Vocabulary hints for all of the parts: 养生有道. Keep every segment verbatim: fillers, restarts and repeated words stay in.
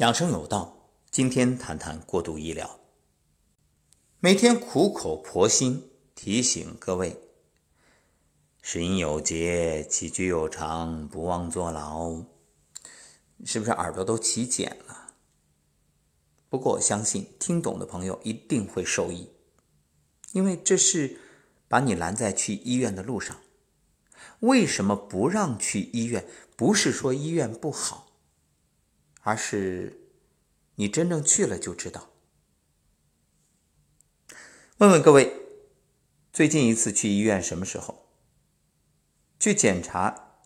养生有道，今天谈谈过度医疗。每天苦口婆心提醒各位，食饮有节，起居有常，不忘坐牢，是不是耳朵都起茧了？不过我相信听懂的朋友一定会受益，因为这是把你拦在去医院的路上。为什么不让去医院？不是说医院不好，而是你真正去了就知道。问问各位，最近一次去医院什么时候？去检查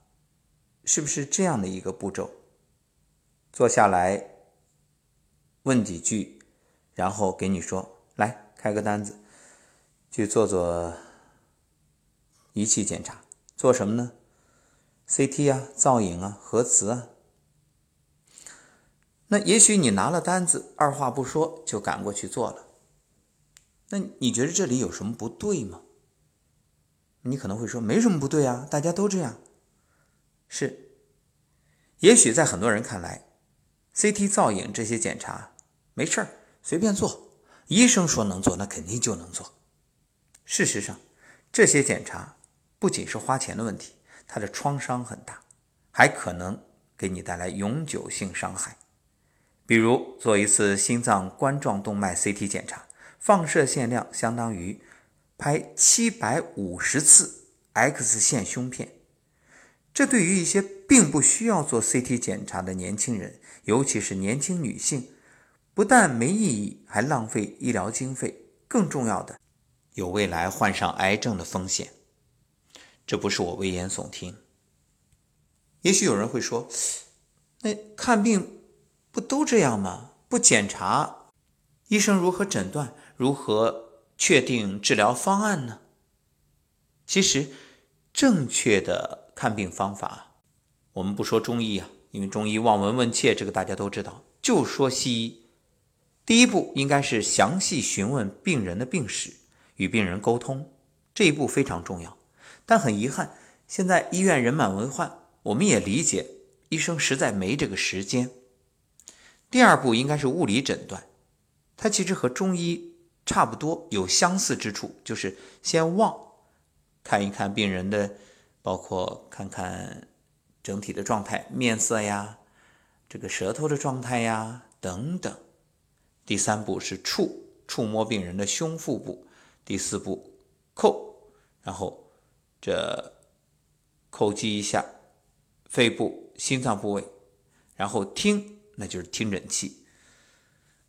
是不是这样的一个步骤？坐下来问几句，然后给你说，来开个单子，去做做仪器检查。做什么呢？ C T 啊，造影啊，核磁啊。那也许你拿了单子，二话不说就赶过去做了。那你觉得这里有什么不对吗？你可能会说，没什么不对啊，大家都这样。是，也许在很多人看来 C T 造影这些检查没事儿，随便做，医生说能做那肯定就能做。事实上，这些检查不仅是花钱的问题，它的创伤很大，还可能给你带来永久性伤害。比如做一次心脏冠状动脉 C T 检查，放射线量相当于拍七百五十次 X 线胸片。这对于一些并不需要做 C T 检查的年轻人，尤其是年轻女性，不但没意义，还浪费医疗经费，更重要的，有未来患上癌症的风险。这不是我危言耸听。也许有人会说，那看病不都这样吗？不检查，医生如何诊断？如何确定治疗方案呢？其实，正确的看病方法，我们不说中医啊，因为中医望闻问切这个大家都知道，就说西医，第一步应该是详细询问病人的病史，与病人沟通，这一步非常重要。但很遗憾，现在医院人满为患，我们也理解医生实在没这个时间。第二步应该是物理诊断，它其实和中医差不多，有相似之处，就是先望，看一看病人的，包括看看整体的状态，面色呀，这个舌头的状态呀等等。第三步是触，触摸病人的胸腹部。第四步叩，然后这叩击一下肺部心脏部位，然后听，那就是听诊器。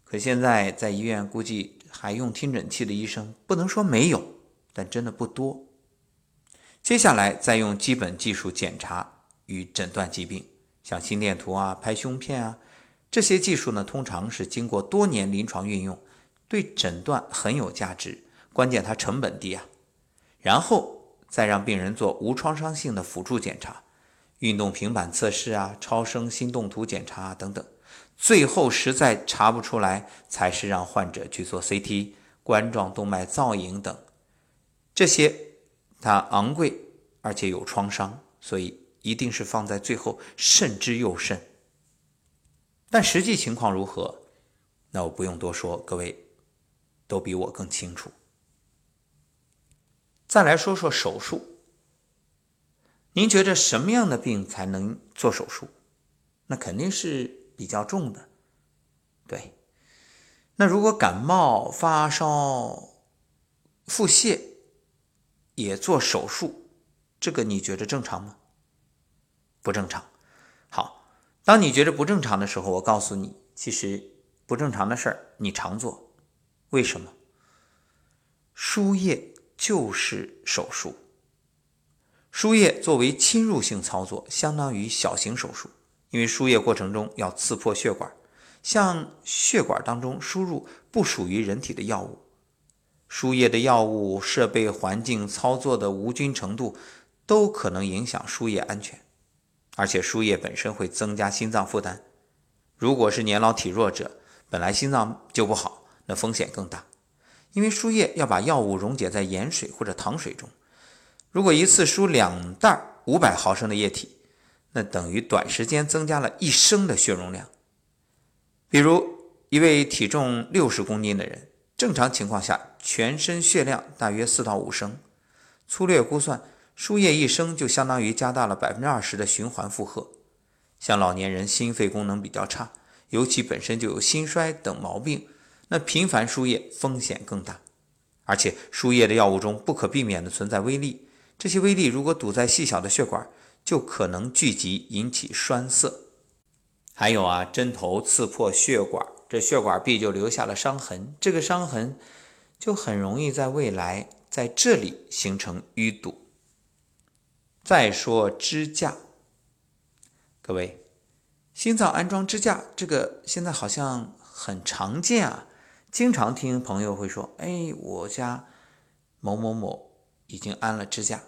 可现在在医院估计还用听诊器的医生不能说没有，但真的不多。接下来再用基本技术检查与诊断疾病，像心电图啊，拍胸片啊，这些技术呢通常是经过多年临床运用，对诊断很有价值，关键它成本低啊。然后再让病人做无创伤性的辅助检查，运动平板测试啊，超声心动图检查啊等等。最后实在查不出来，才是让患者去做 C T、 冠状动脉造影等。这些它昂贵而且有创伤，所以一定是放在最后，慎之又慎。但实际情况如何，那我不用多说，各位都比我更清楚。再来说说手术，您觉得什么样的病才能做手术？那肯定是比较重的，对。那如果感冒、发烧、腹泻也做手术，这个你觉得正常吗？不正常。好，当你觉得不正常的时候，我告诉你，其实不正常的事儿你常做。为什么？输液就是手术。输液作为侵入性操作，相当于小型手术，因为输液过程中要刺破血管，向血管当中输入不属于人体的药物。输液的药物、设备、环境、操作的无菌程度都可能影响输液安全，而且输液本身会增加心脏负担。如果是年老体弱者，本来心脏就不好，那风险更大。因为输液要把药物溶解在盐水或者糖水中，如果一次输两袋五百毫升的液体，那等于短时间增加了一升的血容量。比如一位体重六十公斤的人，正常情况下全身血量大约四到五升，粗略估算，输液一升就相当于加大了 百分之二十 的循环负荷。像老年人心肺功能比较差，尤其本身就有心衰等毛病，那频繁输液风险更大。而且输液的药物中不可避免地存在微粒，这些微粒如果堵在细小的血管，就可能聚集引起栓塞。还有啊，针头刺破血管，这血管壁就留下了伤痕，这个伤痕就很容易在未来在这里形成淤堵。再说支架，各位，心脏安装支架这个现在好像很常见啊，经常听朋友会说，哎，我家某某某已经安了支架。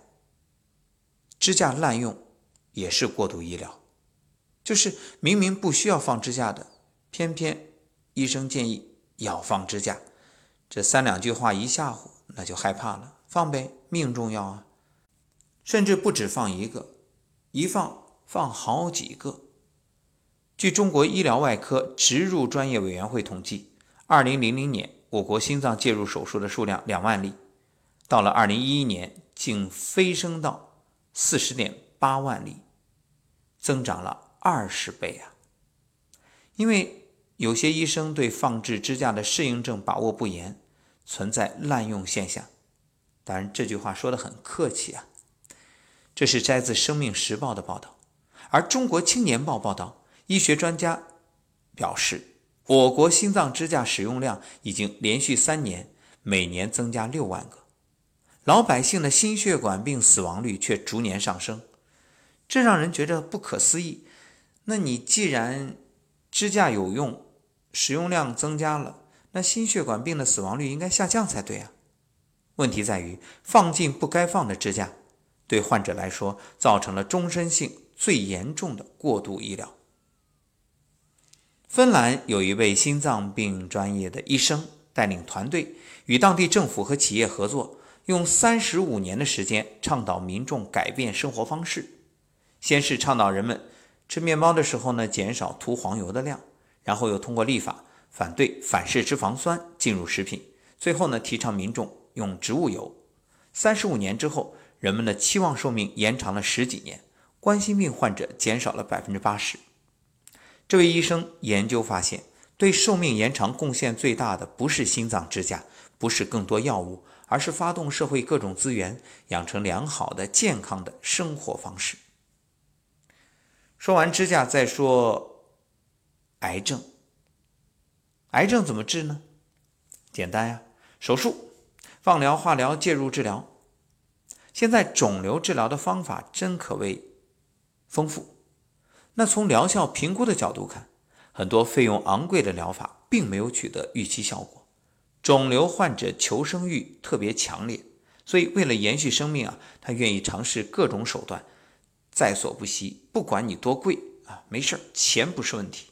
支架滥用也是过度医疗，就是明明不需要放支架的，偏偏医生建议要放支架，这三两句话一吓唬，那就害怕了，放呗，命重要啊。甚至不止放一个，一放放好几个。据中国医疗外科植入专业委员会统计，二零零零年我国心脏介入手术的数量两万例，到了二零一一年竟飞升到 四十点八万例，增长了二十倍啊！因为有些医生对放置支架的适应症把握不严，存在滥用现象。当然这句话说得很客气啊。这是摘自《生命时报》的报道。而《中国青年报》报道，医学专家表示，我国心脏支架使用量已经连续三年每年增加六万个，老百姓的心血管病死亡率却逐年上升，这让人觉得不可思议。那你既然支架有用，使用量增加了，那心血管病的死亡率应该下降才对啊。问题在于放进不该放的支架，对患者来说造成了终身性最严重的过度医疗。芬兰有一位心脏病专业的医生带领团队，与当地政府和企业合作，用三十五年的时间倡导民众改变生活方式。先是倡导人们吃面包的时候呢，减少涂黄油的量，然后又通过立法反对反式脂肪酸进入食品，最后呢提倡民众用植物油。三十五年之后，人们的期望寿命延长了十几年，冠心病患者减少了 百分之八十。这位医生研究发现，对寿命延长贡献最大的不是心脏支架，不是更多药物，而是发动社会各种资源，养成良好的健康的生活方式。说完支架，再说癌症。癌症怎么治呢？简单呀，手术、放疗、化疗、介入治疗。现在肿瘤治疗的方法真可谓丰富。那从疗效评估的角度看，很多费用昂贵的疗法并没有取得预期效果。肿瘤患者求生欲特别强烈，所以为了延续生命啊，他愿意尝试各种手段，在所不惜，不管你多贵啊，没事，钱不是问题。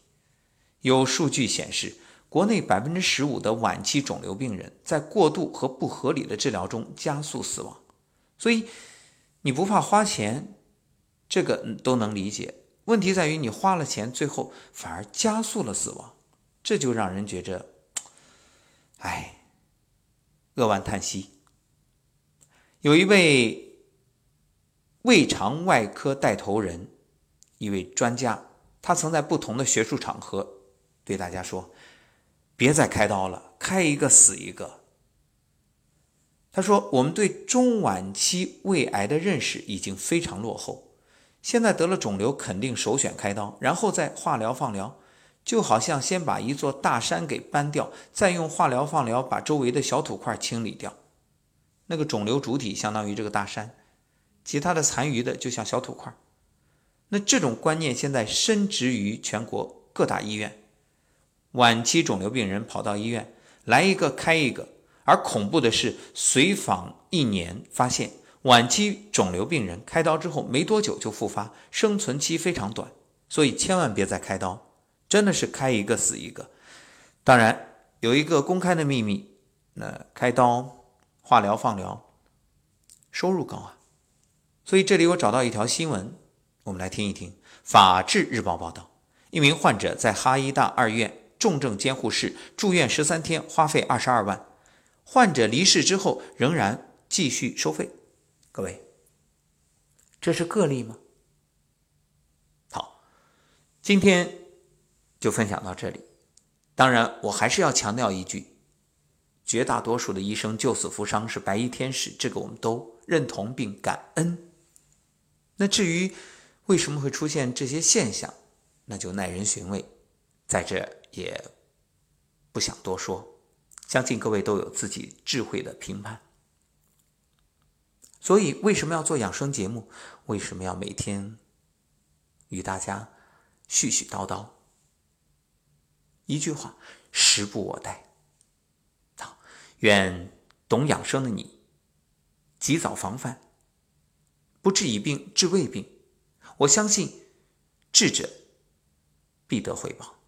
有数据显示，国内 百分之十五 的晚期肿瘤病人在过度和不合理的治疗中加速死亡。所以你不怕花钱，这个都能理解。问题在于你花了钱，最后反而加速了死亡，这就让人觉着，哎，扼腕叹息。有一位胃肠外科带头人，一位专家，他曾在不同的学术场合对大家说，别再开刀了，开一个死一个。他说，我们对中晚期胃癌的认识已经非常落后，现在得了肿瘤肯定首选开刀，然后再化疗放疗，就好像先把一座大山给搬掉，再用化疗放疗把周围的小土块清理掉。那个肿瘤主体相当于这个大山，其他的残余的就像小土块。那这种观念现在深植于全国各大医院，晚期肿瘤病人跑到医院，来一个开一个。而恐怖的是，随访一年发现晚期肿瘤病人开刀之后没多久就复发，生存期非常短，所以千万别再开刀，真的是开一个死一个。当然，有一个公开的秘密，那开刀、化疗、放疗，收入高啊。所以这里我找到一条新闻，我们来听一听。《法制日报》报道，一名患者在哈医大二院重症监护室住院十三天，花费二十二万，患者离世之后仍然继续收费。各位，这是个例吗？好，今天就分享到这里。当然我还是要强调一句，绝大多数的医生救死扶伤是白衣天使，这个我们都认同并感恩。那至于为什么会出现这些现象，那就耐人寻味，在这也不想多说，相信各位都有自己智慧的评判。所以为什么要做养生节目，为什么要每天与大家絮絮叨叨，一句话，时不我待。好，愿懂养生的你及早防范，不治已病，治未病。我相信智者必得回报。